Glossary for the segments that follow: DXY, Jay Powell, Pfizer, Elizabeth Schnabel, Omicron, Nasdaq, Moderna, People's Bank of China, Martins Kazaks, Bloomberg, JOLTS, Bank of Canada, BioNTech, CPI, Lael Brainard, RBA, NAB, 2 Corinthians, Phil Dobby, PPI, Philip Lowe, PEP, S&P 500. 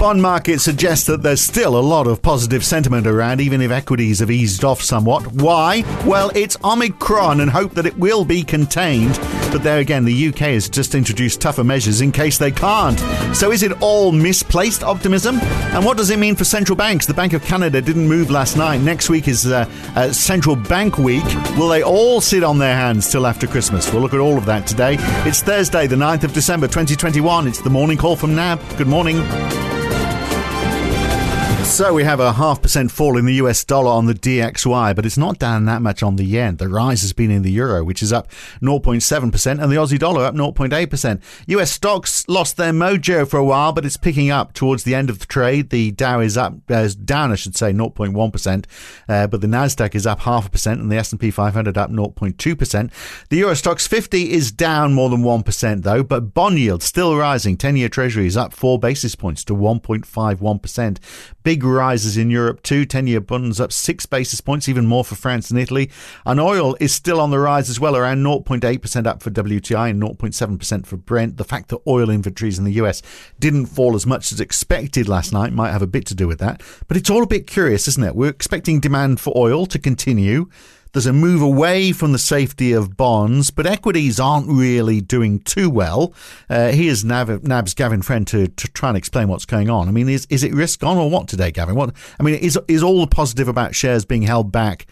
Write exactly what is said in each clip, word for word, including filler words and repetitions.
Bond market suggests that there's still a lot of positive sentiment around, even if equities have eased off somewhat. Why? Well, it's Omicron, and hope that it will be contained. But there again, the U K has just introduced tougher measures in case they can't. So is it all misplaced optimism? And what does it mean for central banks? The Bank of Canada didn't move last night. Next week is uh, uh, Central Bank Week. Will they all sit on their hands till after Christmas? We'll look at all of that today. It's Thursday, the ninth of December, twenty twenty-one. It's the morning call from N A B. Good morning. So we have a half percent fall in the U S dollar on the D X Y, but it's not down that much on the yen. The rise has been in the euro, which is up zero point seven percent, and the Aussie dollar up zero point eight percent. U S stocks lost their mojo for a while, but it's picking up towards the end of the trade. The Dow is up, uh, down, I should say, zero point one percent, uh, but the Nasdaq is up half a percent, and the S and P five hundred up zero point two percent. The Euro stocks fifty is down more than one percent, though, but bond yield still rising. ten-year Treasury is up four basis points to one point five one percent. Big rises in Europe too. ten-year bonds up six basis points, even more for France and Italy. And oil is still on the rise as well, around zero point eight percent up for W T I and zero point seven percent for Brent. The fact that oil inventories in the U S didn't fall as much as expected last night might have a bit to do with that. But it's all a bit curious, isn't it? We're expecting demand for oil to continue. There's a move away from the safety of bonds, but equities aren't really doing too well. Uh, here's Nav, N A B's Gavin Friend to, to try and explain what's going on. I mean, is is it risk on or what today, Gavin? What I mean, is is all the positive about shares being held back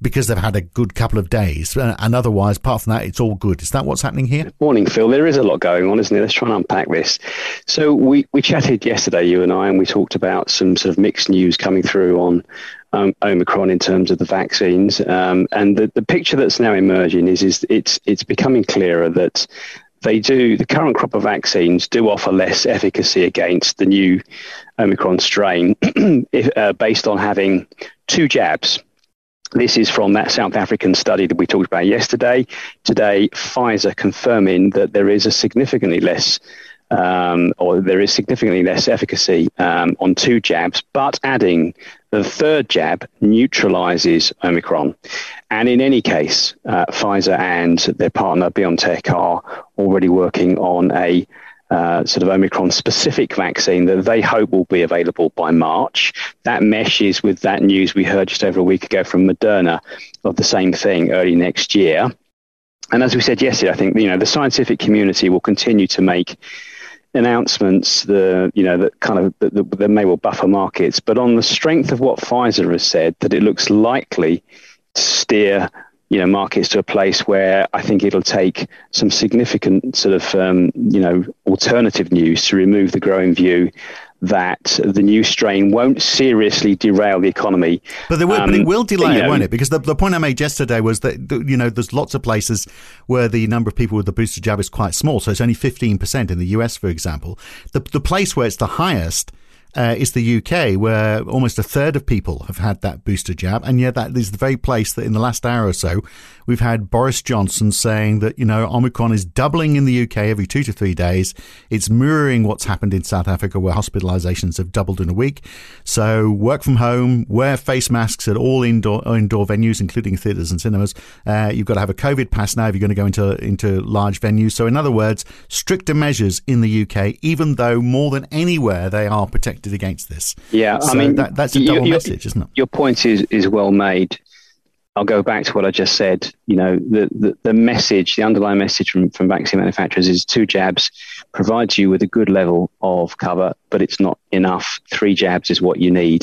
because they've had a good couple of days, and otherwise, apart from that, it's all good. Is that what's happening here? Morning, Phil. There is a lot going on, isn't there? Let's try and unpack this. So we, we chatted yesterday, you and I, and we talked about some sort of mixed news coming through on um, Omicron in terms of the vaccines. Um, and the, the picture that's now emerging is, is it's it's becoming clearer that they do, the current crop of vaccines do offer less efficacy against the new Omicron strain if, uh, based on having two jabs. This is from that South African study that we talked about yesterday. Today, Pfizer confirming that there is a significantly less um, or there is significantly less efficacy um, on two jabs, but adding the third jab neutralizes Omicron. And in any case, uh, Pfizer and their partner BioNTech are already working on a Uh, sort of Omicron-specific vaccine that they hope will be available by March. That meshes with that news we heard just over a week ago from Moderna of the same thing early next year. And as we said yesterday, I think, you know, the scientific community will continue to make announcements, the you know, that kind of that, that may well buffer markets. But on the strength of what Pfizer has said, that it looks likely to steer, you know, markets to a place where I think it'll take some significant sort of, um, you know, alternative news to remove the growing view that the new strain won't seriously derail the economy. But, there will, um, but it will delay it, know, won't it? Because the, the point I made yesterday was that, you know, there's lots of places where the number of people with the booster jab is quite small. So it's only fifteen percent in the U S, for example. The, the place where it's the highest Uh, is the U K, where almost a third of people have had that booster jab. And yet that is the very place that in the last hour or so, we've had Boris Johnson saying that, you know, Omicron is doubling in the U K every two to three days. It's mirroring what's happened in South Africa, where hospitalisations have doubled in a week. So work from home, wear face masks at all indoor indoor venues, including theatres and cinemas. Uh, you've got to have a COVID pass now if you're going to go into, into large venues. So in other words, stricter measures in the U K, even though more than anywhere they are protected against this. Yeah, so I mean, that, that's a double your, message, isn't it? Your point is, is well made. I'll go back to what I just said. You know, the, the, the message, the underlying message from, from vaccine manufacturers is two jabs provides you with a good level of cover, but it's not enough. Three jabs is what you need.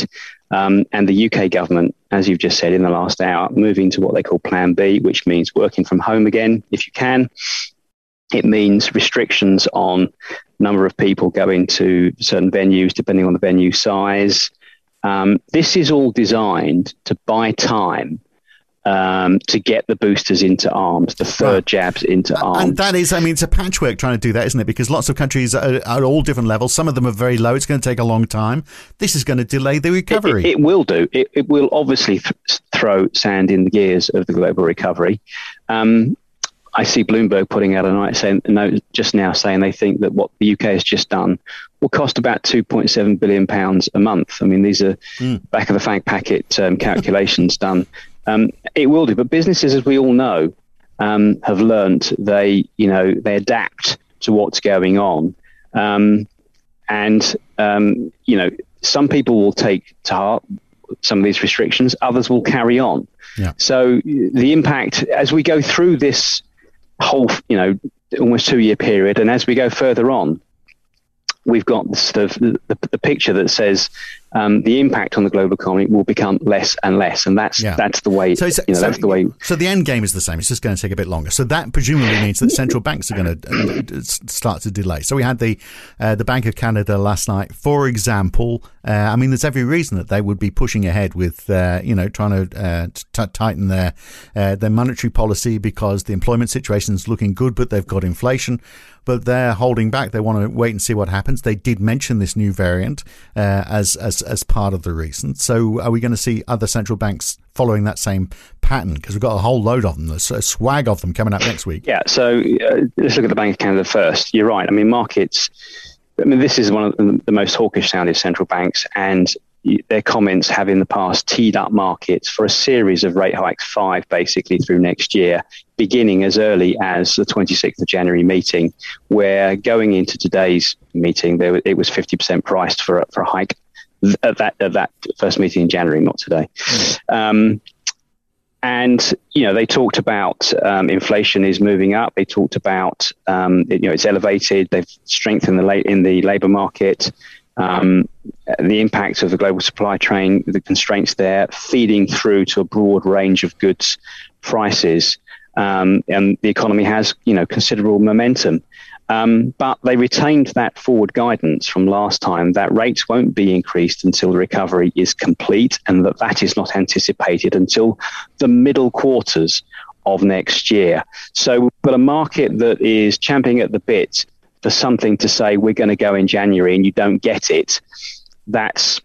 Um, and the U K government, as you've just said in the last hour, moving to what they call Plan B, which means working from home again, if you can. It means restrictions on number of people going to certain venues, depending on the venue size. Um, this is all designed to buy time um, to get the boosters into arms, the third jabs into arms. And that is, I mean, it's a patchwork trying to do that, isn't it? Because lots of countries are at all different levels. Some of them are very low. It's going to take a long time. This is going to delay the recovery. It, it, it will do. It, it will obviously th- throw sand in the gears of the global recovery. Um I see Bloomberg putting out a night saying, no, just now saying they think that what the U K has just done will cost about two point seven billion pounds a month. I mean, these are mm. back of the fag packet um, calculations done. Um, it will do. But businesses, as we all know, um, have learnt they, you know, they adapt to what's going on. Um, And, um, you know, some people will take to heart some of these restrictions, others will carry on. Yeah. So the impact as we go through this whole, you know, almost two-year period, and as we go further on, we've got this, the, the, the picture that says um, the impact on the global economy will become less and less, and that's yeah. that's the way. So, you know, so, that's the way. So the end game is the same. It's just going to take a bit longer. So that presumably means that central banks are going to start to delay. So we had the uh, the Bank of Canada last night, for example. Uh, I mean, there's every reason that they would be pushing ahead with uh, you know trying to uh, t- tighten their uh, their monetary policy because the employment situation is looking good, but they've got inflation. But they're holding back. They want to wait and see what happens. They did mention this new variant uh, as as as part of the reason. So are we going to see other central banks following that same pattern? Because we've got a whole load of them, a swag of them coming up next week. Yeah. So uh, let's look at the Bank of Canada first. You're right. I mean, markets. I mean, this is one of the most hawkish sounding central banks, and their comments have in the past teed up markets for a series of rate hikes, five basically through next year, beginning as early as the twenty-sixth of January meeting, where going into today's meeting, there it was fifty percent priced for a, for a hike at that, at that first meeting in January, not today. Mm-hmm. Um, and, you know, they talked about um, inflation is moving up. They talked about, um, it, you know, it's elevated. They've strengthened the la- in the labour market. Um, the impact of the global supply chain, the constraints there, feeding through to a broad range of goods prices, um, and the economy has, you know, considerable momentum. Um, but they retained that forward guidance from last time that rates won't be increased until the recovery is complete, and that that is not anticipated until the middle quarters of next year. So we've got a market that is champing at the bit for something to say we're going to go in January and you don't get it. That's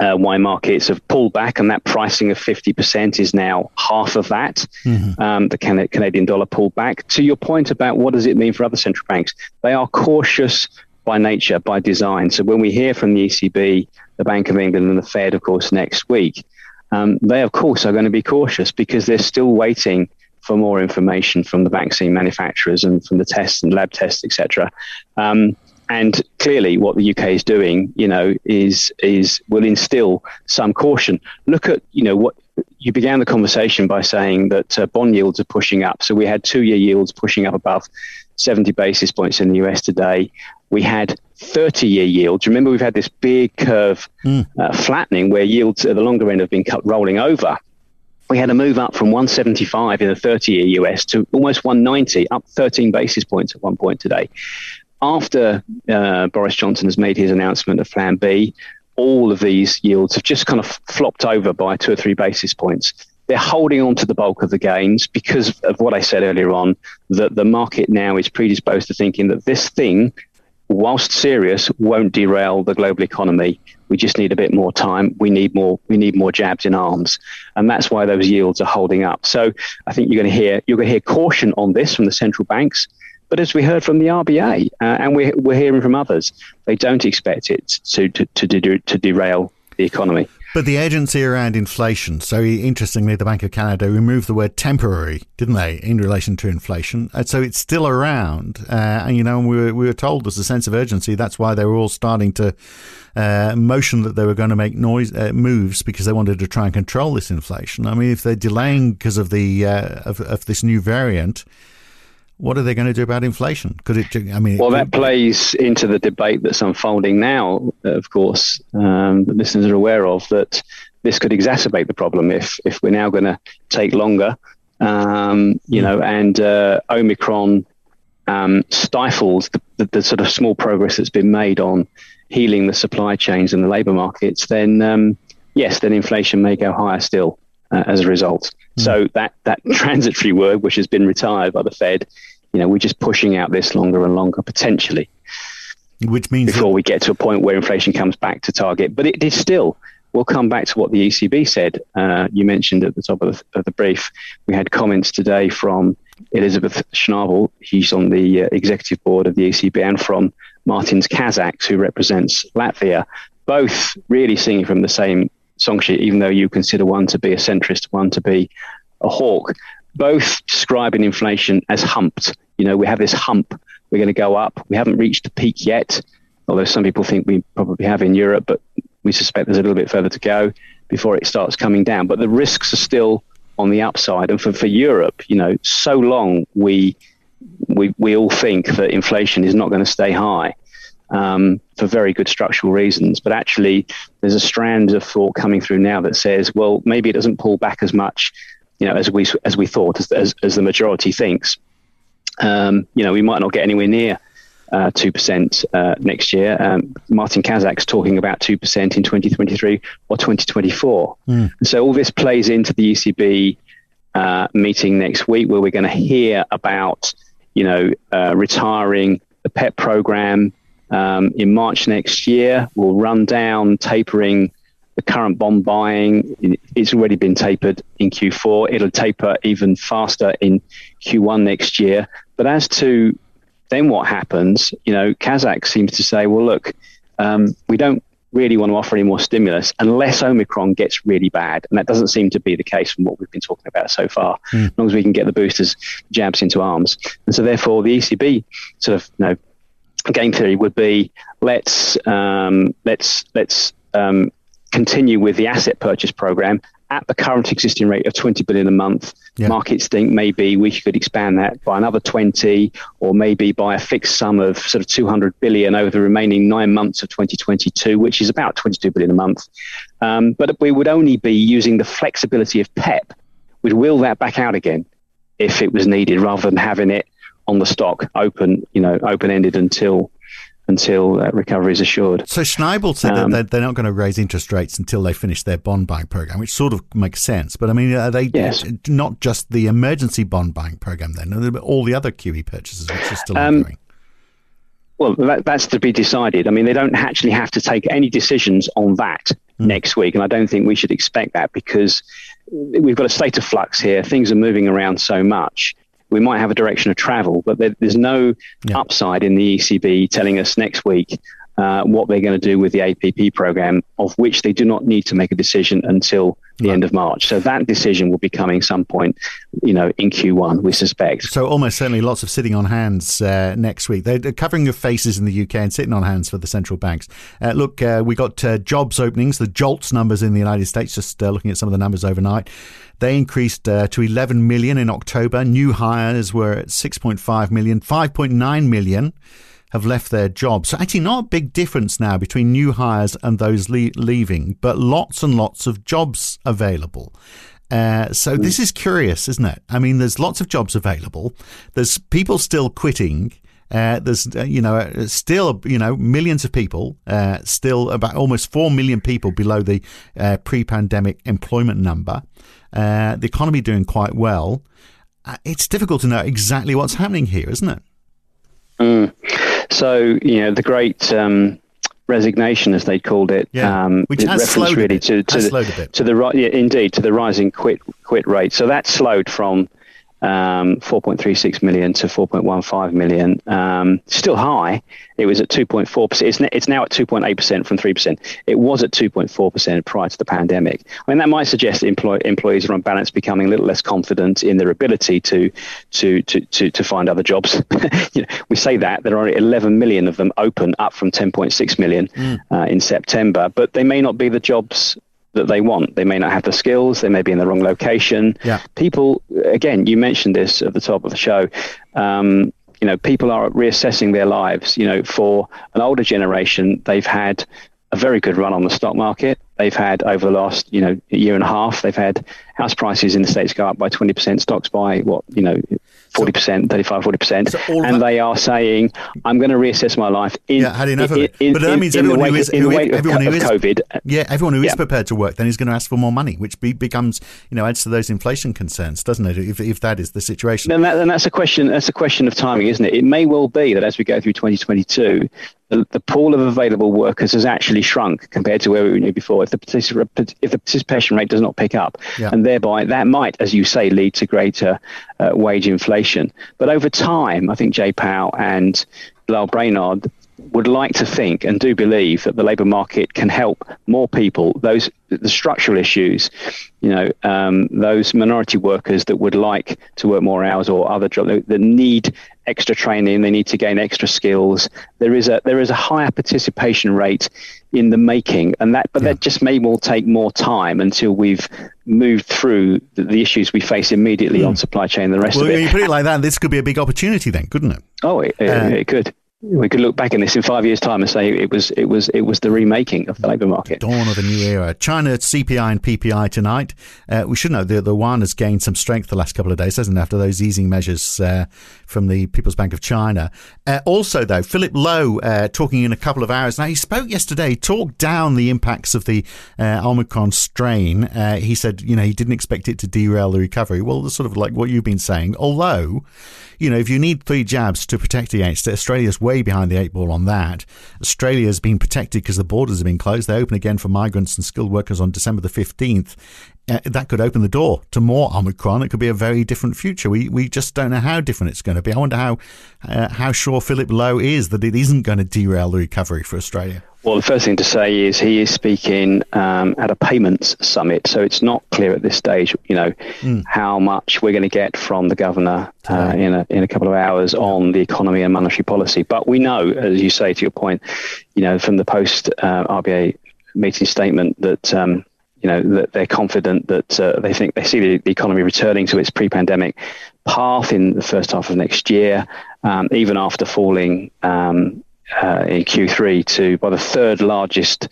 uh, why markets have pulled back, and that pricing of fifty percent is now half of that. Mm-hmm. Um, the can- Canadian dollar pulled back. To your point about what does it mean for other central banks, they are cautious by nature, by design. So when we hear from the E C B, the Bank of England and the Fed, of course, next week, um, they, of course, are going to be cautious because they're still waiting for more information from the vaccine manufacturers and from the tests and lab tests, et cetera. Um, and clearly what the U K is doing, you know, is is will instill some caution. Look at, you know, what you began the conversation by saying that uh, bond yields are pushing up. So we had two-year yields pushing up above seventy basis points in the U S today. We had thirty-year yields. Remember, we've had this big curve mm. uh, flattening where yields at the longer end have been cut rolling over. We had a move up from one seventy-five in the thirty-year U S to almost one ninety, up thirteen basis points at one point today. After uh, Boris Johnson has made his announcement of Plan B, all of these yields have just kind of flopped over by two or three basis points. They're holding on to the bulk of the gains because of what I said earlier on, that the market now is predisposed to thinking that this thing, whilst serious, won't derail the global economy. We just need a bit more time. We need more. We need more jabs in arms, and that's why those yields are holding up. So I think you're going to hear you're going to hear caution on this from the central banks. But as we heard from the R B A, uh, and we're we're hearing from others, they don't expect it to to to, de- to derail the economy. But the urgency around inflation. So interestingly, the Bank of Canada removed the word temporary, didn't they, in relation to inflation? And so it's still around. Uh, and, you know, we were, we were told there's a sense of urgency. That's why they were all starting to uh, motion that they were going to make noise uh, moves because they wanted to try and control this inflation. I mean, if they're delaying because of the uh, of, of this new variant, what are they going to do about inflation? Could it? I mean, well, that plays into the debate that's unfolding now. Of course, um, the listeners are aware of that. This could exacerbate the problem if if we're now going to take longer, um, you know, and uh, Omicron um, stifles the, the, the sort of small progress that's been made on healing the supply chains and the labour markets. Then, um, yes, then inflation may go higher still. Uh, as a result. So that, that transitory word, which has been retired by the Fed, you know, we're just pushing out this longer and longer potentially, which means before that- we get to a point where inflation comes back to target. But it is still, we'll come back to what the E C B said. Uh, you mentioned at the top of the, of the brief, we had comments today from Elizabeth Schnabel, she's on the uh, executive board of the E C B, and from Martins Kazaks, who represents Latvia, both really singing from the same song sheet, even though you consider one to be a centrist, one to be a hawk, both describing inflation as humped. You know, we have this hump, we're going to go up. We haven't reached the peak yet. although some people think we probably have in Europe, but we suspect there's a little bit further to go before it starts coming down. But the risks are still on the upside. And for, for Europe, you know, so long we, we, we all think that inflation is not going to stay high um, for very good structural reasons. But actually, there's a strand of thought coming through now that says, well, maybe it doesn't pull back as much, you know, as we as we thought, as, as, as the majority thinks. Um, you know, we might not get anywhere near uh, two percent uh, next year. Um, Martin Kazak's talking about two percent in twenty twenty-three or twenty twenty-four. Mm. And so all this plays into the E C B uh, meeting next week, where we're going to hear about, you know, uh, retiring the PEP program um, in March next year. We'll run down tapering the current bond buying. It's already been tapered in Q four. It'll taper even faster in Q one next year. But as to then what happens, you know, Kazakh seems to say, well, look, um, we don't really want to offer any more stimulus unless Omicron gets really bad. And that doesn't seem to be the case from what we've been talking about so far, mm. as long as we can get the boosters, jabs into arms. And so therefore, the E C B sort of, you know, game theory would be, let's, um, let's, let's, um, continue with the asset purchase program at the current existing rate of twenty billion a month. Yep. Markets think maybe we could expand that by another twenty, or maybe by a fixed sum of sort of two hundred billion over the remaining nine months of twenty twenty-two, which is about twenty-two billion a month. Um, but we would only be using the flexibility of PEP. We'd wheel that back out again if it was needed, rather than having it on the stock open, you know, open-ended until until uh, recovery is assured. So Schnabel said um, that they're not going to raise interest rates until they finish their bond buying program, which sort of makes sense. But I mean, are they yes. not just the emergency bond buying program then, but all the other Q E purchases which are still um, ongoing? Well, that, that's to be decided. I mean, they don't actually have to take any decisions on that mm. next week. And I don't think we should expect that, because we've got a state of flux here. Things are moving around so much. We might have a direction of travel, but there, there's no yeah. upside in the E C B telling us next week uh, what they're going to do with the A P P program, of which they do not need to make a decision until the right. end of March. So that decision will be coming some point, you know, in Q one, we suspect. So almost certainly lots of sitting on hands uh, next week. They're covering your faces in the U K and sitting on hands for the central banks. Uh, look, uh, we got uh, jobs openings, the JOLTS numbers in the United States, just uh, looking at some of the numbers overnight. They increased uh, to eleven million in October. New hires were at six point five million. five point nine million have left their jobs. So actually not a big difference now between new hires and those le- leaving, but lots and lots of jobs available. Uh, so this is curious, isn't it? I mean, there's lots of jobs available. There's people still quitting. Uh, there's, uh, you know, uh, still, you know, millions of people, uh, still about almost four million people below the uh, pre-pandemic employment number. Uh, the economy doing quite well. Uh, it's difficult to know exactly what's happening here, isn't it? Mm. So, you know, the great um, resignation, as they called it, yeah. um, which has slowed, really to, to has the, slowed a bit. To the right, yeah, indeed, to the rising quit quit rate. So that slowed from Um, four point three six million to four point one five million. Um, still high. It was at two point four percent. It's, n- it's now at two point eight percent from three percent. It was at two point four percent prior to the pandemic. I mean, that might suggest that employ- employees are on balance becoming a little less confident in their ability to to to to, to find other jobs. You know, we say that. There are eleven million of them open, up from ten point six million mm. uh, in September. But they may not be the jobs that they want. They may not have the skills. They may be in the wrong location. Yeah. People, again, you mentioned this at the top of the show. Um, you know, people are reassessing their lives. You know, for an older generation, they've had a very good run on the stock market. They've had, over the last, you know, year and a half, they've had house prices in the States go up by twenty percent, stocks by what, you know, forty percent, thirty-five, forty percent. So and that, they are saying, I'm going to reassess my life in yeah, had enough in, of it. In, but that in, means everyone who is COVID. Yeah, everyone who yeah. is prepared to work then is going to ask for more money, which be, becomes, you know, adds to those inflation concerns, doesn't it, if if that is the situation? Then, that, then that's a question that's a question of timing, isn't it? It may well be that as we go through twenty twenty-two, the, the pool of available workers has actually shrunk compared to where we knew before, if the, if the participation rate does not pick up. Yeah. And thereby, that might, as you say, lead to greater uh, wage inflation. But over time, I think Jay Powell and Lael Brainard would like to think and do believe that the labour market can help more people, those the structural issues, you know, um, those minority workers that would like to work more hours or other jobs that need extra training, they need to gain extra skills. There is a there is a higher participation rate in the making, and that but yeah. that just may well take more time until we've moved through the, the issues we face immediately mm. on supply chain and the rest well, of it. Well, you put it like that, this could be a big opportunity then, couldn't it? Oh, it, uh, it could. We could look back in this in five years' time and say it was it was it was the remaking of the labour market. Dawn of a new era. China C P I and P P I tonight. Uh, we should know the the yuan has gained some strength the last couple of days, hasn't it? After those easing measures uh, from the People's Bank of China. Uh, also, though, Philip Lowe uh, talking in a couple of hours. Now, he spoke yesterday, talked down the impacts of the uh, Omicron strain. Uh, he said, you know, he didn't expect it to derail the recovery. Well, that's sort of like what you've been saying. Although, you know, if you need three jabs to protect against it, Australia's way behind the eight ball on that. Australia has been protected because the borders have been closed. They open again for migrants and skilled workers on December the fifteenth. Uh, that could open the door to more Omicron. It could be a very different future. We we just don't know how different it's going to be. I wonder how uh, how sure Philip Lowe is that it isn't going to derail the recovery for Australia. Well, the first thing to say is he is speaking um, at a payments summit, so it's not clear at this stage, you know, mm. how much we're going to get from the governor uh, in a in a couple of hours on the economy and monetary policy. But we know, as you say to your point, you know, from the post uh, R B A meeting statement that. Um, You know, that they're confident that uh, they think they see the, the economy returning to its pre-pandemic path in the first half of next year, um, even after falling um, uh, in Q three to by the third largest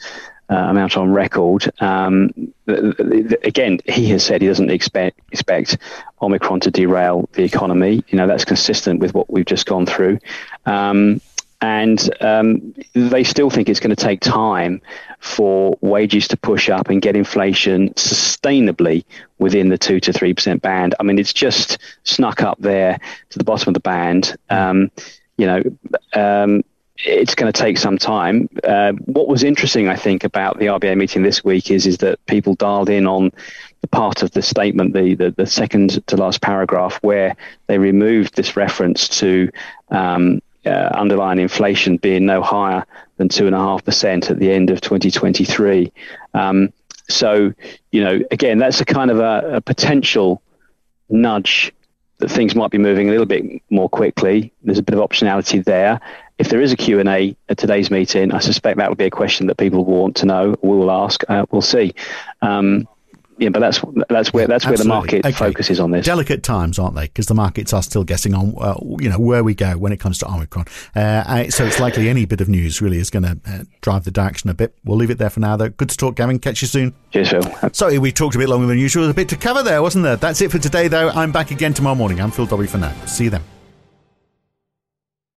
uh, amount on record. Um, th- th- again, he has said he doesn't expect expect Omicron to derail the economy. You know, that's consistent with what we've just gone through. Um, And um, they still think it's going to take time for wages to push up and get inflation sustainably within the two to three percent band. I mean, it's just snuck up there to the bottom of the band. Um, you know, um, it's going to take some time. Uh, what was interesting, I think, about the R B A meeting this week is is that people dialed in on the part of the statement, the the, the second to last paragraph, where they removed this reference to. Um, Uh, underlying inflation being no higher than two and a half percent at the end of twenty twenty-three. Um, so, you know, again, that's a kind of a, a potential nudge that things might be moving a little bit more quickly. There's a bit of optionality there. If there is a Q and A at today's meeting, I suspect that will be a question that people will want to know. We will ask. Uh, we'll see. Um, Yeah, but that's that's where that's where Absolutely. The market okay. focuses on this. Delicate times, aren't they? Because the markets are still guessing on uh, you know where we go when it comes to Omicron. Uh, I, so it's likely any bit of news really is going to uh, drive the direction a bit. We'll leave it there for now, though. Good to talk, Gavin. Catch you soon. Cheers, Phil. Sorry, we talked a bit longer than usual. There's a bit to cover there, wasn't there? That's it for today, though. I'm back again tomorrow morning. I'm Phil Dobby for now. See you then.